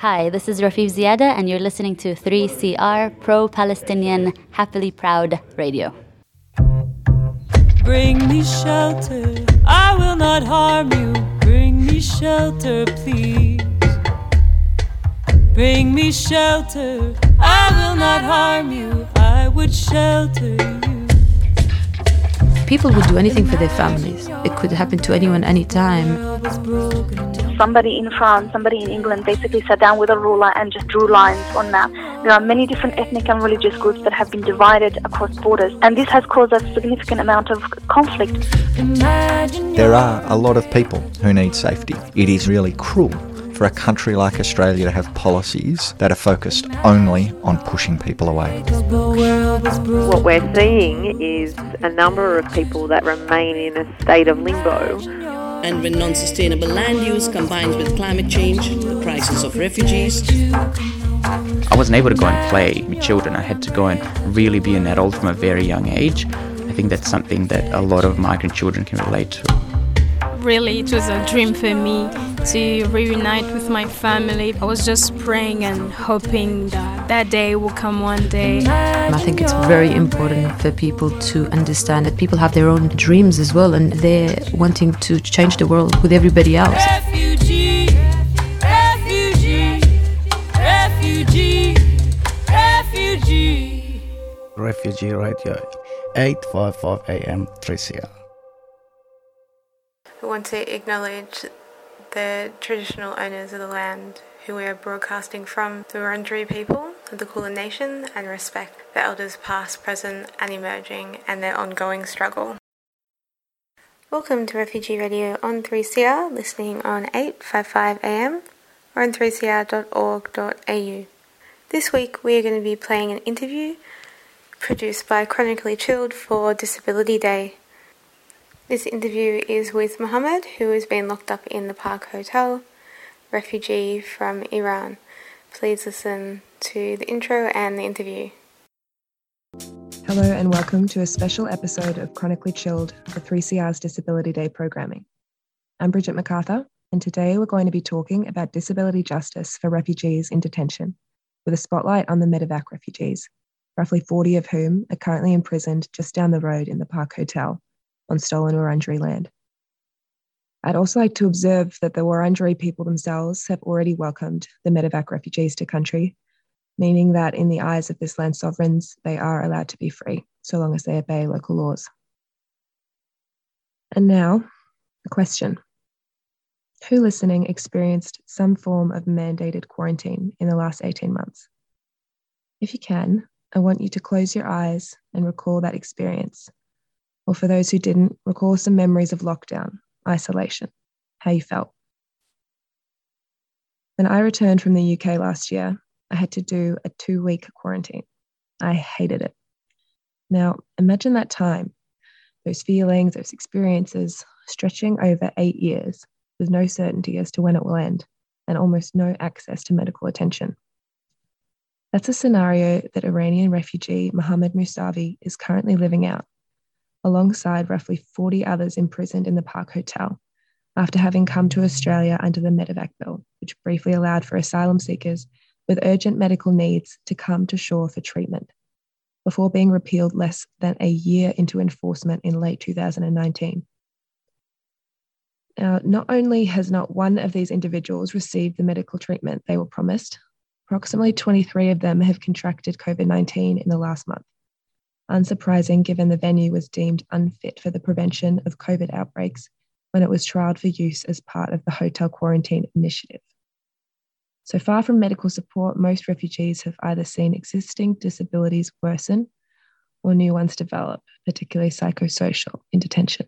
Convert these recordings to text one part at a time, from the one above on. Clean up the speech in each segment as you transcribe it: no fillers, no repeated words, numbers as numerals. Hi, this is Rafiv Ziyadah, and you're listening to 3CR, pro-Palestinian, happily proud radio. Bring me shelter, I will not harm you. Bring me shelter, please. Bring me shelter, I will not harm you. I would shelter you. People would do anything for their families. It could happen to anyone, anytime. Somebody in France, somebody in England basically sat down with a ruler and just drew lines on maps. There are many different ethnic and religious groups that have been divided across borders, and this has caused a significant amount of conflict. There are a lot of people who need safety. It is really cruel for a country like Australia to have policies that are focused only on pushing people away. What we're seeing is a number of people that remain in a state of limbo. And when non-sustainable land use combines with climate change, the crisis of refugees. I wasn't able to go and play with children. I had to go and really be an adult from a very young age. I think that's something that a lot of migrant children can relate to. Really, it was a dream for me to reunite with my family. I was just praying and hoping that that day will come one day. I think it's very important for people to understand that people have their own dreams as well, and they're wanting to change the world with everybody else. Refugee, refugee, refugee, refugee. Refugee Radio, 855 AM 3CR. I want to acknowledge the traditional owners of the land who we are broadcasting from, the Wurundjeri people of the Kulin Nation, and respect the elders past, present and emerging and their ongoing struggle. Welcome to Refugee Radio on 3CR, listening on 855am or on 3cr.org.au. This week we are going to be playing an interview produced by Chronically Chilled for Disability Day. This interview is with Mohammed, who has been locked up in the Park Hotel, refugee from Iran. Please listen to the intro and the interview. Hello and welcome to a special episode of Chronically Chilled for 3CR's Disability Day programming. I'm Bridget MacArthur, and today we're going to be talking about disability justice for refugees in detention, with a spotlight on the Medevac refugees, roughly 40 of whom are currently imprisoned just down the road in the Park Hotel on stolen Wurundjeri land. I'd also like to observe that the Wurundjeri people themselves have already welcomed the Medevac refugees to country, meaning that in the eyes of this land sovereigns, they are allowed to be free, so long as they obey local laws. And now, the question. Who listening experienced some form of mandated quarantine in the last 18 months? If you can, I want you to close your eyes and recall that experience. Or for those who didn't, recall some memories of lockdown, isolation, how you felt. When I returned from the UK last year, I had to do a 2-week quarantine. I hated it. Now, imagine that time, those feelings, those experiences, stretching over 8 years with no certainty as to when it will end and almost no access to medical attention. That's a scenario that Iranian refugee Mohammed Mousavi is currently living out, alongside roughly 40 others imprisoned in the Park Hotel after having come to Australia under the Medevac Bill, which briefly allowed for asylum seekers with urgent medical needs to come to shore for treatment, before being repealed less than a year into enforcement in late 2019. Now, not only has not one of these individuals received the medical treatment they were promised, approximately 23 of them have contracted COVID-19 in the last month. Unsurprising given the venue was deemed unfit for the prevention of COVID outbreaks when it was trialled for use as part of the hotel quarantine initiative. So far from medical support, most refugees have either seen existing disabilities worsen or new ones develop, particularly psychosocial, in detention.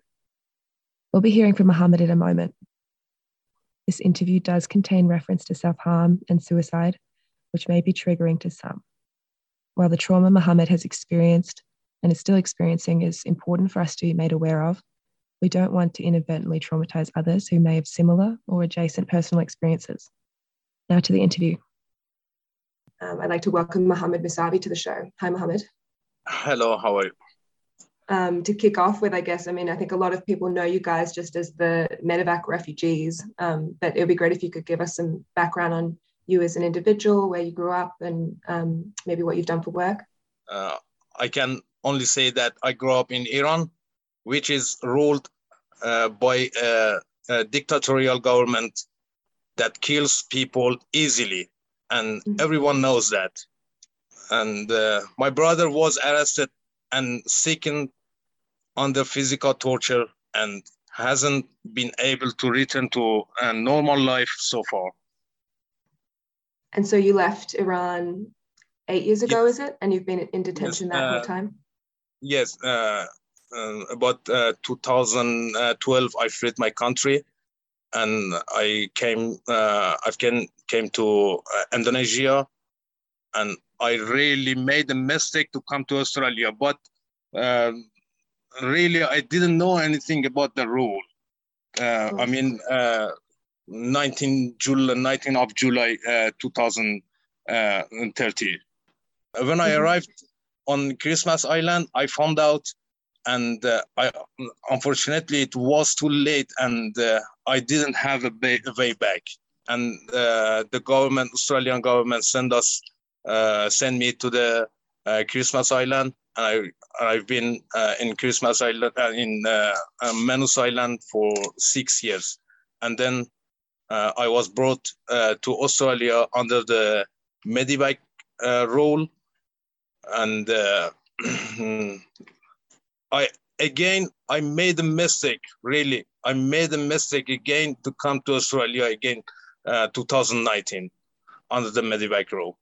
We'll be hearing from Mohammed in a moment. This interview does contain reference to self-harm and suicide, which may be triggering to some. While the trauma Mohammed has experienced and is still experiencing is important for us to be made aware of, we don't want to inadvertently traumatise others who may have similar or adjacent personal experiences. Now to the interview. I'd like to welcome Mohammed Mousavi to the show. Hi, Mohammed. Hello, how are you? To kick off with, I think a lot of people know you guys just as the Medevac refugees, but it would be great if you could give us some background on you as an individual, where you grew up, and maybe what you've done for work? I can only say that I grew up in Iran, which is ruled by a dictatorial government that kills people easily. And everyone knows that. And my brother was arrested and sickened under physical torture and hasn't been able to return to a normal life so far. And so you left Iran 8 years ago, is it? And you've been in detention that whole time? Yes. About 2012, I fled my country, and I came to Indonesia, and I really made a mistake to come to Australia. But really, I didn't know anything about the rule. I mean, 19th of July, 2030. When I arrived on Christmas Island, I found out, and unfortunately it was too late, and I didn't have a way back. And the government, Australian government, sent me to the Christmas Island, and I've been in Christmas Island, in Manus Island for 6 years. And then I was brought to Australia under the Medevac rule, and I made a mistake, really. I made a mistake again to come to Australia again, 2019, under the Medevac rule.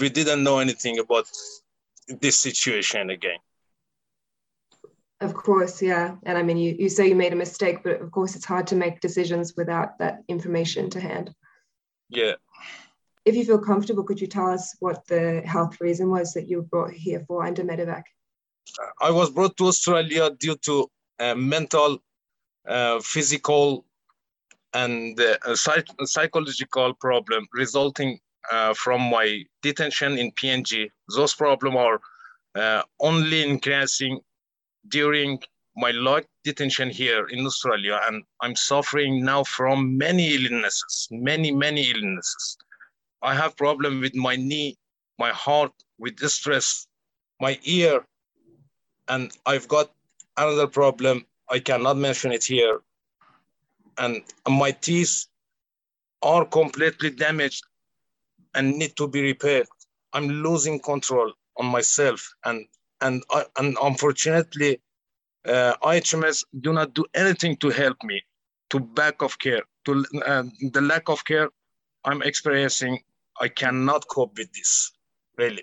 We didn't know anything about this situation again. Of course, yeah. And I mean, you say you made a mistake, but of course it's hard to make decisions without that information to hand. Yeah. If you feel comfortable, could you tell us what the health reason was that you were brought here for under Medevac? I was brought to Australia due to mental, physical, and psychological problem resulting from my detention in PNG. Those problems are only increasing during my long detention here in Australia, and I'm suffering now from many illnesses. I have problem with my knee, my heart, with stress, my ear, and I've got another problem. I cannot mention it here. And my teeth are completely damaged and need to be repaired. I'm losing control on myself, and unfortunately, IHMS do not do anything to help me, to back of care, to the lack of care I'm experiencing. I cannot cope with this, really.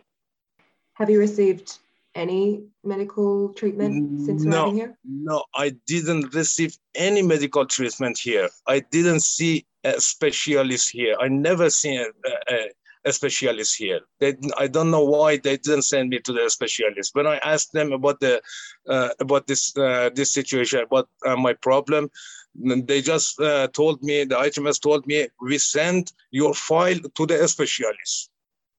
Have you received any medical treatment since arriving here? No, I didn't receive any medical treatment here. I didn't see a specialist here. I never seen a specialist here. I don't know why they didn't send me to the specialist. When I asked them about the about this situation, about my problem, they just told me, the IHMS told me, we send your file to the specialist.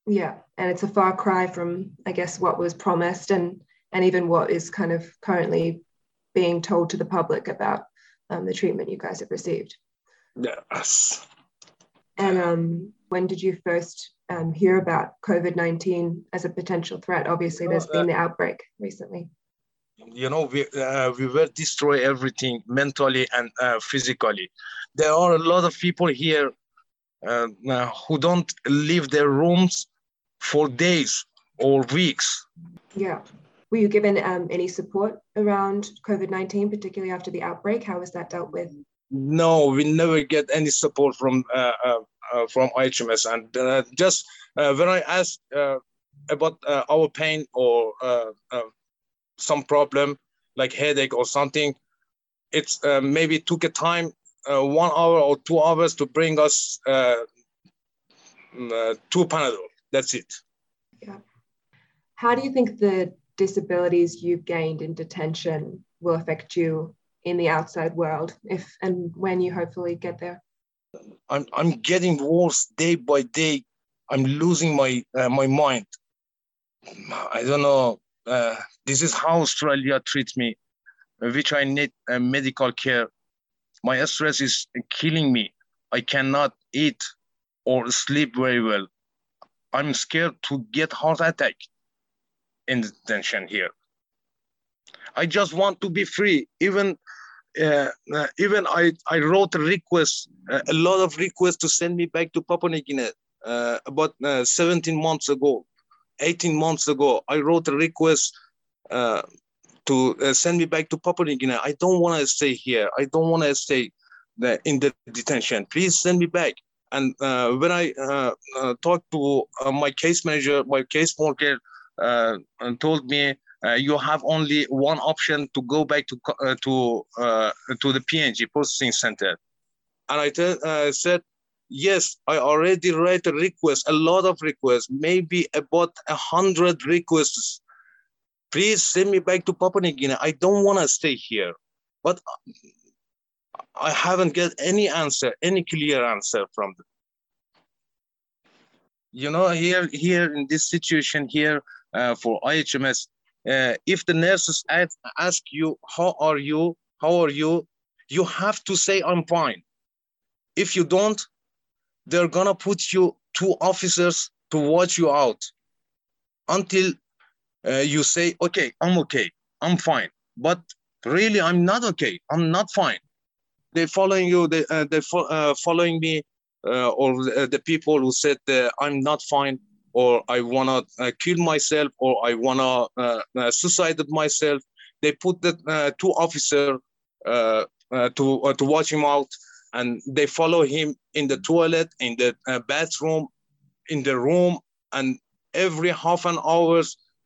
Yeah, and it's a far cry from, I guess, what was promised and even what is kind of currently being told to the public about the treatment you guys have received. Yes. And when did you first hear about COVID-19 as a potential threat? Obviously, there's been the outbreak recently. You know, we will destroy everything mentally and physically. There are a lot of people here who don't leave their rooms for days or weeks. Yeah. Were you given any support around COVID-19, particularly after the outbreak? How was that dealt with? No, we never get any support from IHMS. And just when I asked about our pain or some problem like headache or something, it's maybe took a time, 1 hour or 2 hours to bring us two Panadol. That's it. Yeah. How do you think the disabilities you've gained in detention will affect you in the outside world if and when you hopefully get there? I'm getting worse day by day. I'm losing my my mind. I don't know. This is how Australia treats me, which I need medical care. My stress is killing me. I cannot eat or sleep very well. I'm scared to get heart attack in detention here. I just want to be free. Even I wrote a request, a lot of requests to send me back to Papua New Guinea about 17 months ago, 18 months ago. I wrote a request to send me back to Papua New Guinea. I don't want to stay here. I don't want to stay in the detention. Please send me back. And when I talked to my case manager, my caseworker told me, you have only one option to go back to the PNG processing center. And I said, yes, I already write a request, a lot of requests, maybe about 100 requests. Please send me back to Papua New Guinea. I don't want to stay here. But I haven't got any answer, any clear answer from them. You know, here in this situation here for IHMS, if the nurses ask you, how are you? You have to say, I'm fine. If you don't, they're gonna put you two officers to watch you out until you say, okay, I'm fine. But really, I'm not okay, I'm not fine. They're following you, they're following me, or the people who said, I'm not fine, or I want to kill myself, or I want to suicide myself. They put the two officers to watch him out, and they follow him in the toilet, in the bathroom, in the room, and every half an hour,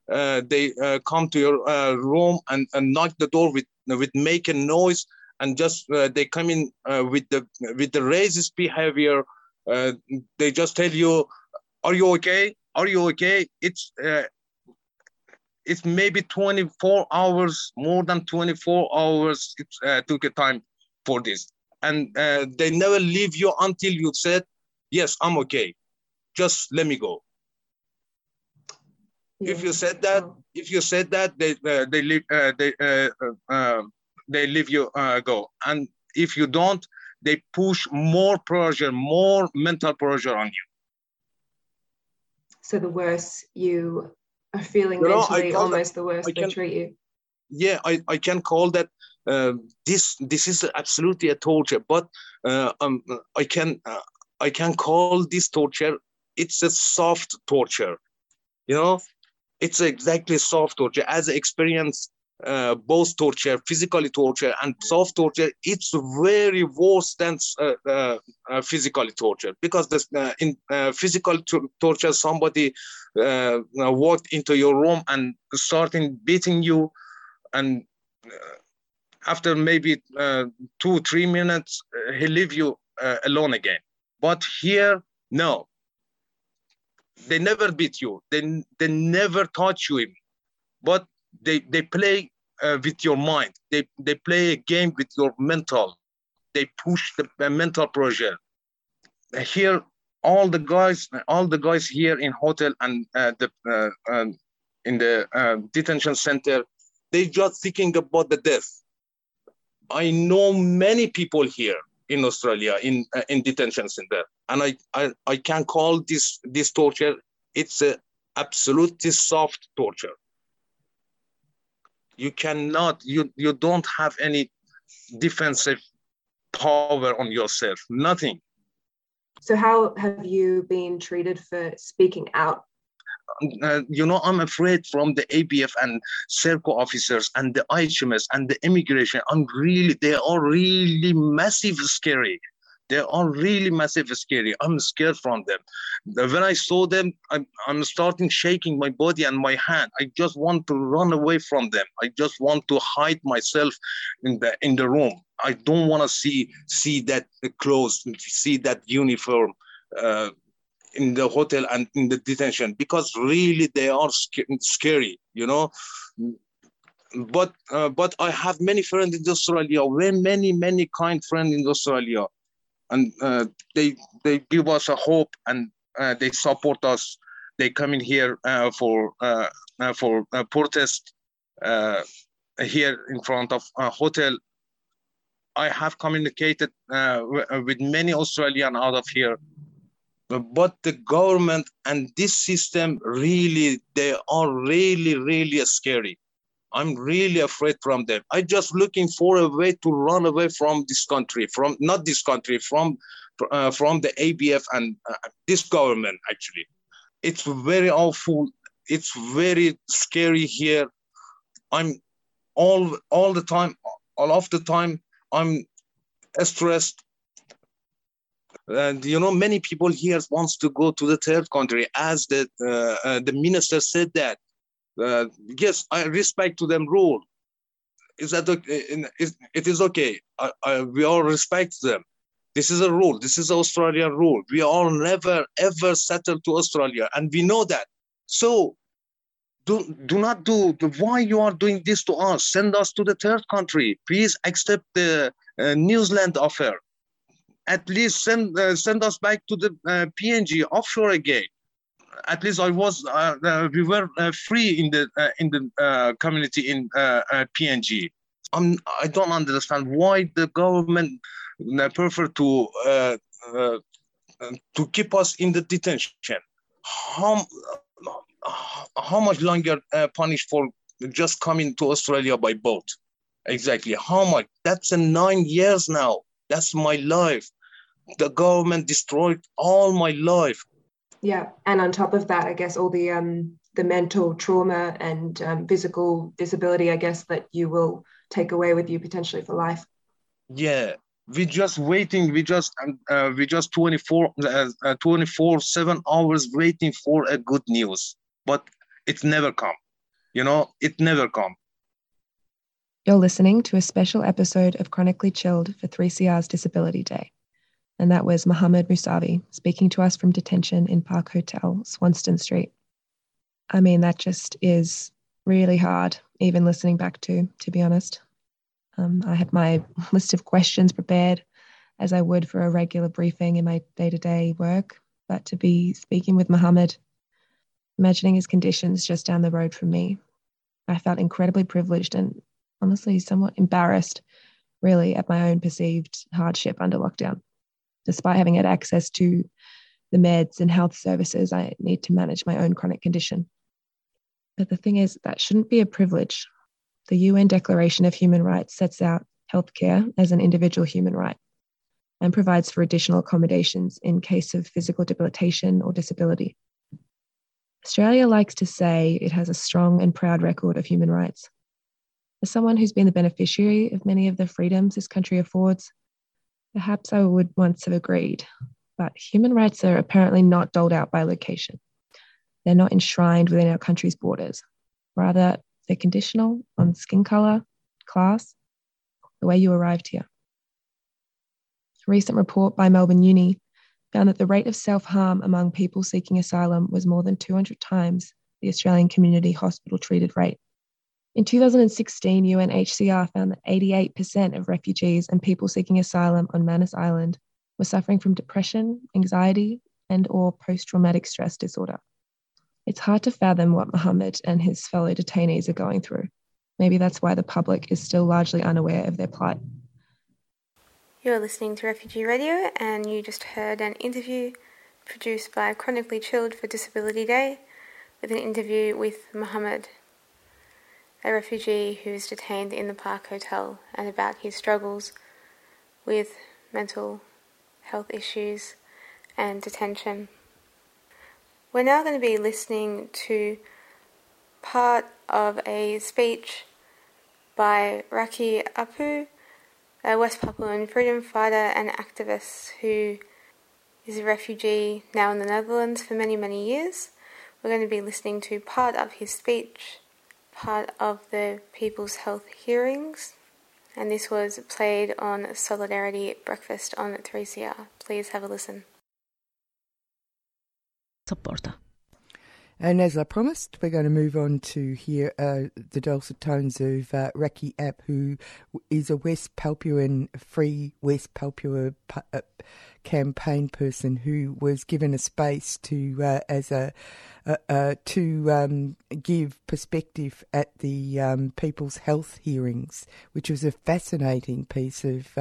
they come to your room and knock the door with making noise, and just they come in with the racist behavior. They just tell you, are you okay? Are you okay? It's maybe 24 hours, more than 24 hours it took a time for this. And they never leave you until you said, yes, I'm okay. Just let me go. Yeah. If you said that, they leave you go. And if you don't, they push more pressure, more mental pressure on you. So the worse you are feeling mentally, almost the worse they treat you. Yeah, I can call that this is absolutely a torture. But I can call this torture. It's a soft torture, you know. It's exactly soft torture. As I experienced both torture, physically torture and soft torture. It's very worse than physically torture, because in physical torture, somebody walked into your room and started beating you, and after maybe 2-3 minutes, he leave you alone again. But here, no. They never beat you. They never touch you, but they play with your mind. They play a game with your mental. They push the mental pressure. Here, all the guys here in hotel and in the detention center, they just thinking about the death. I know many people here in Australia in detention center, and I can call this torture. It's a absolutely soft torture. You cannot, you don't have any defensive power on yourself, nothing. So how have you been treated for speaking out? You know, I'm afraid from the ABF and SERCO officers and the IHMS and the immigration. They are really massive scary. They are really massive scary. I'm scared from them. When I saw them, I'm starting shaking my body and my hand. I just want to run away from them. I just want to hide myself in the room. I don't want to see that clothes, see that uniform in the hotel and in the detention, because really they are scary, you know. But I have many friends in Australia, many kind friends in Australia. And they give us a hope, and they support us. They come in here for protest here in front of a hotel. I have communicated with many Australians out of here. But the government and this system really, they are really, really scary. I'm really afraid from them. I'm just looking for a way to run away from this country, from the ABF and this government, actually. It's very awful. It's very scary here. I'm all of the time, I'm stressed. And, you know, many people here wants to go to the third country, as the minister said that. Yes, I respect to them rule. Is that okay? It is okay. We all respect them. This is a rule. This is Australian rule. We all never, ever settle to Australia. And we know that. So do not do, why you are doing this to us? Send us to the third country. Please accept the New Zealand offer. At least send us back to the PNG offshore again. At least we were free in the community in PNG. I don't understand why the government prefer to keep us in the detention. How much longer punished for just coming to Australia by boat? Exactly, how much? That's 9 years now. That's my life. The government destroyed all my life. Yeah, and on top of that, I guess all the mental trauma and physical disability, I guess, that you will take away with you potentially for life. Yeah, we're just waiting. We just 24/7 hours waiting for a good news, but it's never come. You know, it never come. You're listening to a special episode of Chronically Chilled for 3CR's Disability Day. And that was Mohammed Mousavi speaking to us from detention in Park Hotel, Swanston Street. I mean, that just is really hard, even listening back to be honest. I had my list of questions prepared as I would for a regular briefing in my day-to-day work, but to be speaking with Mohammed, imagining his conditions just down the road from me, I felt incredibly privileged and honestly somewhat embarrassed, really, at my own perceived hardship under lockdown. Despite having had access to the meds and health services, I need to manage my own chronic condition. But the thing is, that shouldn't be a privilege. The UN Declaration of Human Rights sets out healthcare as an individual human right and provides for additional accommodations in case of physical debilitation or disability. Australia likes to say it has a strong and proud record of human rights. As someone who's been the beneficiary of many of the freedoms this country affords, perhaps I would once have agreed, but human rights are apparently not doled out by location. They're not enshrined within our country's borders. Rather, they're conditional on skin color, class, the way you arrived here. A recent report by Melbourne Uni found that the rate of self-harm among people seeking asylum was more than 200 times the Australian community hospital-treated rate. In 2016, UNHCR found that 88% of refugees and people seeking asylum on Manus Island were suffering from depression, anxiety, and or post-traumatic stress disorder. It's hard to fathom what Mohammed and his fellow detainees are going through. Maybe that's why the public is still largely unaware of their plight. You're listening to Refugee Radio, and you just heard an interview produced by Chronically Chilled for Disability Day with an interview with Mohammed, a refugee who is detained in the Park Hotel, and about his struggles with mental health issues and detention. We're now going to be listening to part of a speech by Raki Apu, a West Papuan freedom fighter and activist who is a refugee now in the Netherlands for many, many years. We're going to be listening to part of his speech, part of the People's Health hearings, and this was played on Solidarity Breakfast on 3CR. Please have a listen. Supporter. And as I promised, we're going to move on to hear the dulcet tones of Raki App, who is a West Papuan Free West Papua Campaign person who was given a space to give perspective at the People's Health hearings, which was a fascinating piece of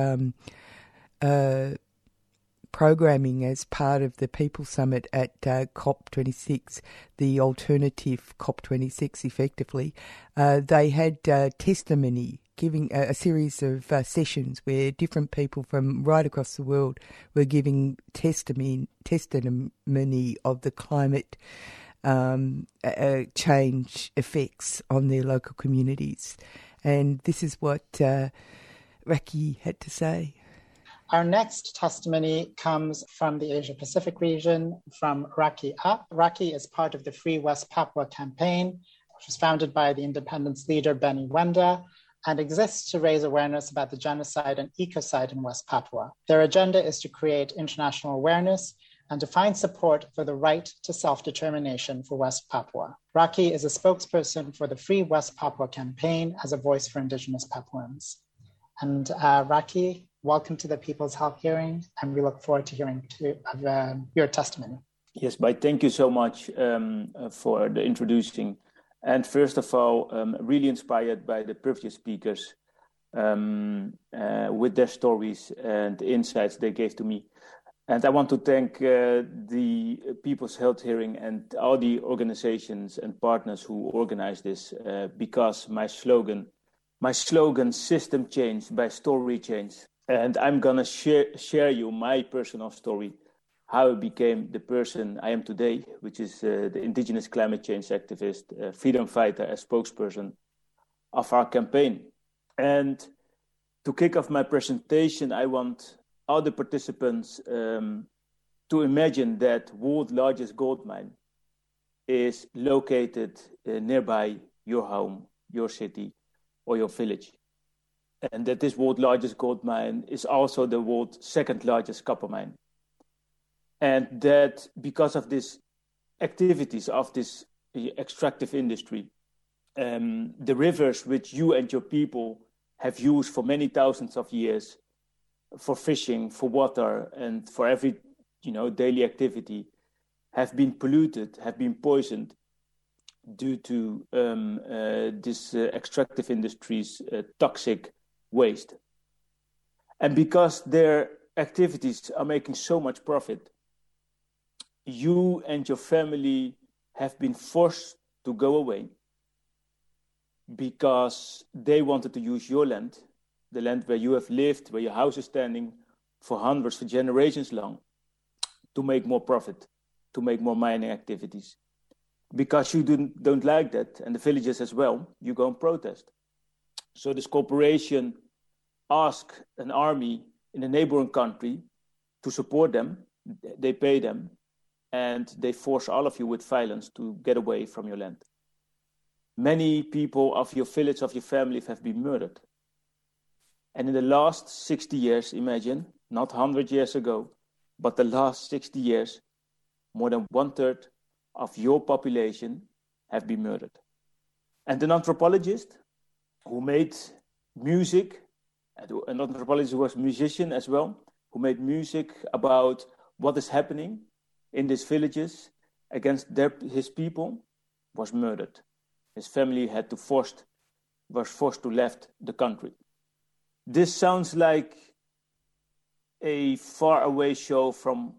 programming as part of the People Summit at COP26, the alternative COP26 effectively, they had testimony, giving a series of sessions where different people from right across the world were giving testimony of the climate change effects on their local communities. And this is what Raki had to say. Our next testimony comes from the Asia-Pacific region, from Raki Apu. Raki is part of the Free West Papua Campaign, which was founded by the independence leader Benny Wenda, and exists to raise awareness about the genocide and ecocide in West Papua. Their agenda is to create international awareness and to find support for the right to self-determination for West Papua. Raki is a spokesperson for the Free West Papua Campaign as a voice for Indigenous Papuans. And Raki, welcome to the People's Health Hearing, and we look forward to hearing your testimony. Yes, Bai, thank you so much for the introducing. And first of all, really inspired by the previous speakers with their stories and the insights they gave to me. And I want to thank the People's Health Hearing and all the organizations and partners who organized this, because my slogan, system change by story change. And I'm going to share you my personal story, how I became the person I am today, which is the indigenous climate change activist, freedom fighter, and spokesperson of our campaign. And to kick off my presentation, I want all the participants to imagine that world's largest gold mine is located nearby your home, your city, or your village. And that this world's largest gold mine is also the world's second largest copper mine. And that because of these activities of this extractive industry, the rivers which you and your people have used for many thousands of years for fishing, for water, and for every daily activity have been polluted, have been poisoned due to this extractive industry's toxic waste. And because their activities are making so much profit, you and your family have been forced to go away because they wanted to use your land, the land where you have lived, where your house is standing for hundreds, for generations long, to make more profit, to make more mining activities. Because you don't like that, and the villagers as well, you go and protest. So this corporation asks an army in a neighboring country to support them. They pay them, and they force all of you with violence to get away from your land. Many people of your village, of your family, have been murdered. And in the last 60 years, imagine, not 100 years ago, but the last 60 years, more than 1/3 of your population have been murdered. And an anthropologist who made music, an anthropologist who was a musician as well, who made music about what is happening in these villages against his people, was murdered. His family was forced to left the country. This sounds like a faraway show from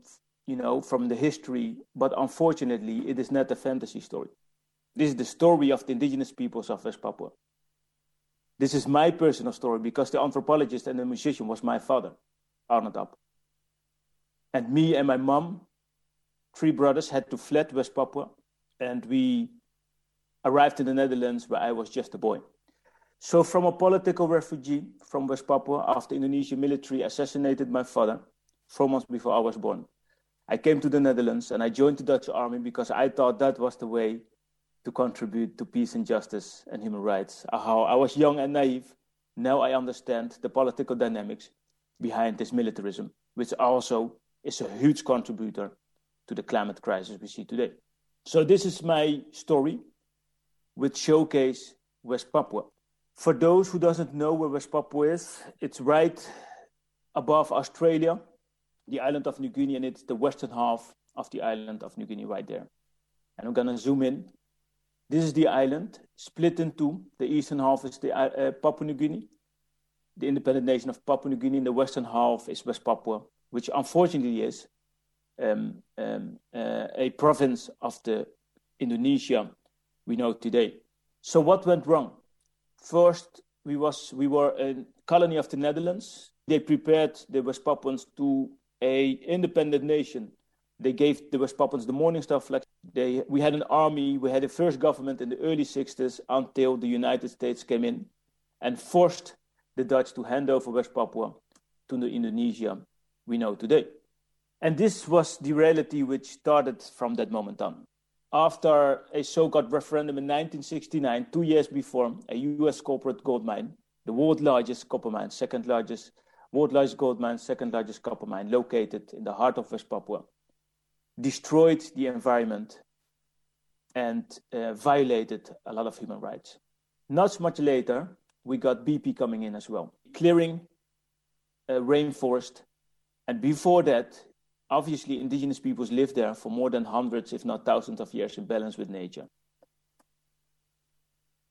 the history, but unfortunately, it is not a fantasy story. This is the story of the indigenous peoples of West Papua. This is my personal story because the anthropologist and the musician was my father, Arnold Ap. And me and my mom, 3 brothers, had to flee West Papua, and we arrived in the Netherlands where I was just a boy. So from a political refugee from West Papua after Indonesian military assassinated my father 4 months before I was born, I came to the Netherlands and I joined the Dutch army because I thought that was the way to contribute to peace and justice and human rights. I was young and naive. Now I understand the political dynamics behind this militarism, which also is a huge contributor to the climate crisis we see today. So this is my story, which showcase West Papua. For those who doesn't know where West Papua is, it's right above Australia, the island of New Guinea, and it's the western half of the island of New Guinea right there. And I'm going to zoom in. This is the island, split in two. The eastern half is the Papua New Guinea, the independent nation of Papua New Guinea, and the western half is West Papua, which unfortunately is a province of the Indonesia we know today. So what went wrong? First, we were a colony of the Netherlands. They prepared the West Papuans to an independent nation. They gave the West Papuans the Morning Star flag. We had an army. We had a first government in the early 60s until the United States came in and forced the Dutch to hand over West Papua to the Indonesia we know today. And this was the reality which started from that moment on. After a so-called referendum in 1969, 2 years before, a U.S. corporate gold mine, the world's largest copper mine, second largest copper mine, located in the heart of West Papua, destroyed the environment and violated a lot of human rights. Not much later, we got BP coming in as well, clearing rainforest. And before that, obviously, indigenous peoples lived there for more than hundreds, if not thousands of years in balance with nature.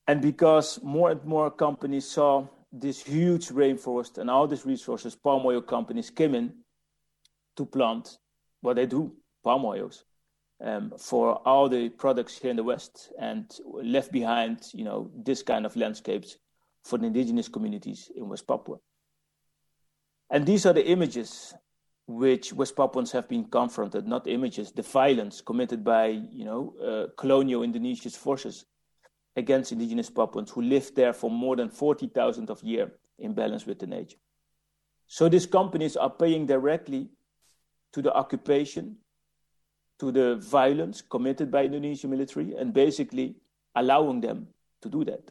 And because more and more companies saw this huge rainforest and all these resources, palm oil companies came in to plant what they do, palm oils, for all the products here in the West, and left behind, this kind of landscapes for the indigenous communities in West Papua. And these are the images which West Papuans have been confronted, not images, the violence committed by, colonial Indonesia's forces against indigenous Papuans who lived there for more than 40,000 of year in balance with the nature. So these companies are paying directly to the occupation, to the violence committed by Indonesian military, and basically allowing them to do that.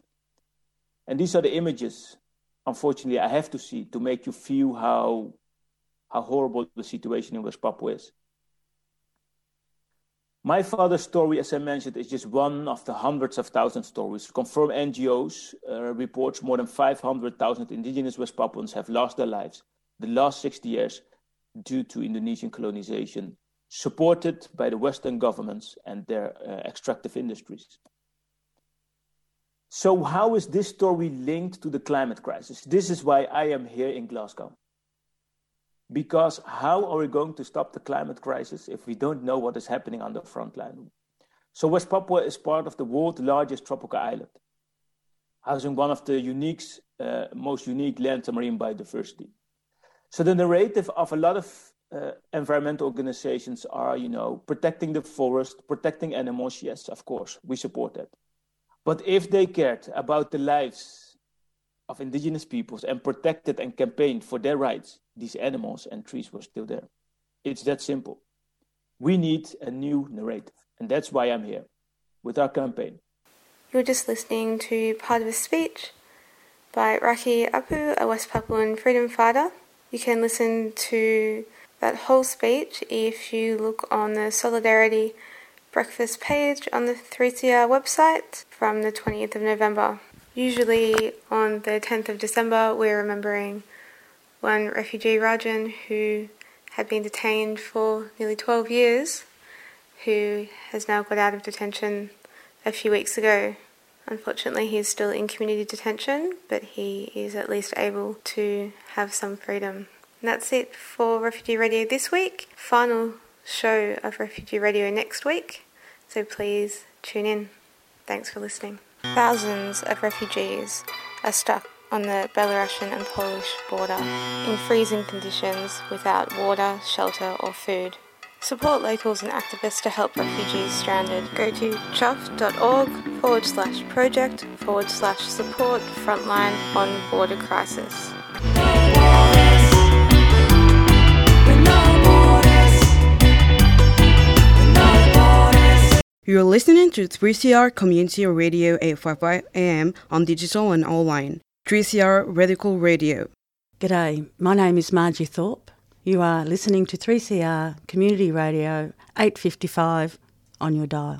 And these are the images, unfortunately, I have to see to make you feel how horrible the situation in West Papua is. My father's story, as I mentioned, is just one of the hundreds of thousand stories. Confirmed NGOs reports more than 500,000 indigenous West Papuans have lost their lives the last 60 years due to Indonesian colonization, supported by the Western governments and their extractive industries. So how is this story linked to the climate crisis? This is why I am here in Glasgow. Because how are we going to stop the climate crisis if we don't know what is happening on the front line? So West Papua is part of the world's largest tropical island, housing one of the most unique land and marine biodiversity. So the narrative of a lot of environmental organizations are, protecting the forest, protecting animals. Yes, of course, we support that. But if they cared about the lives of indigenous peoples and protected and campaigned for their rights, these animals and trees were still there. It's that simple. We need a new narrative, and that's why I'm here with our campaign. You're just listening to part of a speech by Raki Apu, a West Papuan freedom fighter. You can listen to that whole speech if you look on the Solidarity Breakfast page on the 3CR website from the 20th of November. Usually on the 10th of December, we're remembering one refugee, Rajan, who had been detained for nearly 12 years, who has now got out of detention a few weeks ago. Unfortunately, he is still in community detention, but he is at least able to have some freedom. And that's it for Refugee Radio this week. Final show of Refugee Radio next week, so please tune in. Thanks for listening. Thousands of refugees are stuck on the Belarusian and Polish border in freezing conditions without water, shelter or food. Support locals and activists to help refugees stranded. Go to chuff.org/project/support/frontline-on-border-crisis. You're listening to 3CR Community Radio 855 AM on digital and online. 3CR Radical Radio. G'day, my name is Margie Thorpe. You are listening to 3CR Community Radio 855 on your dial.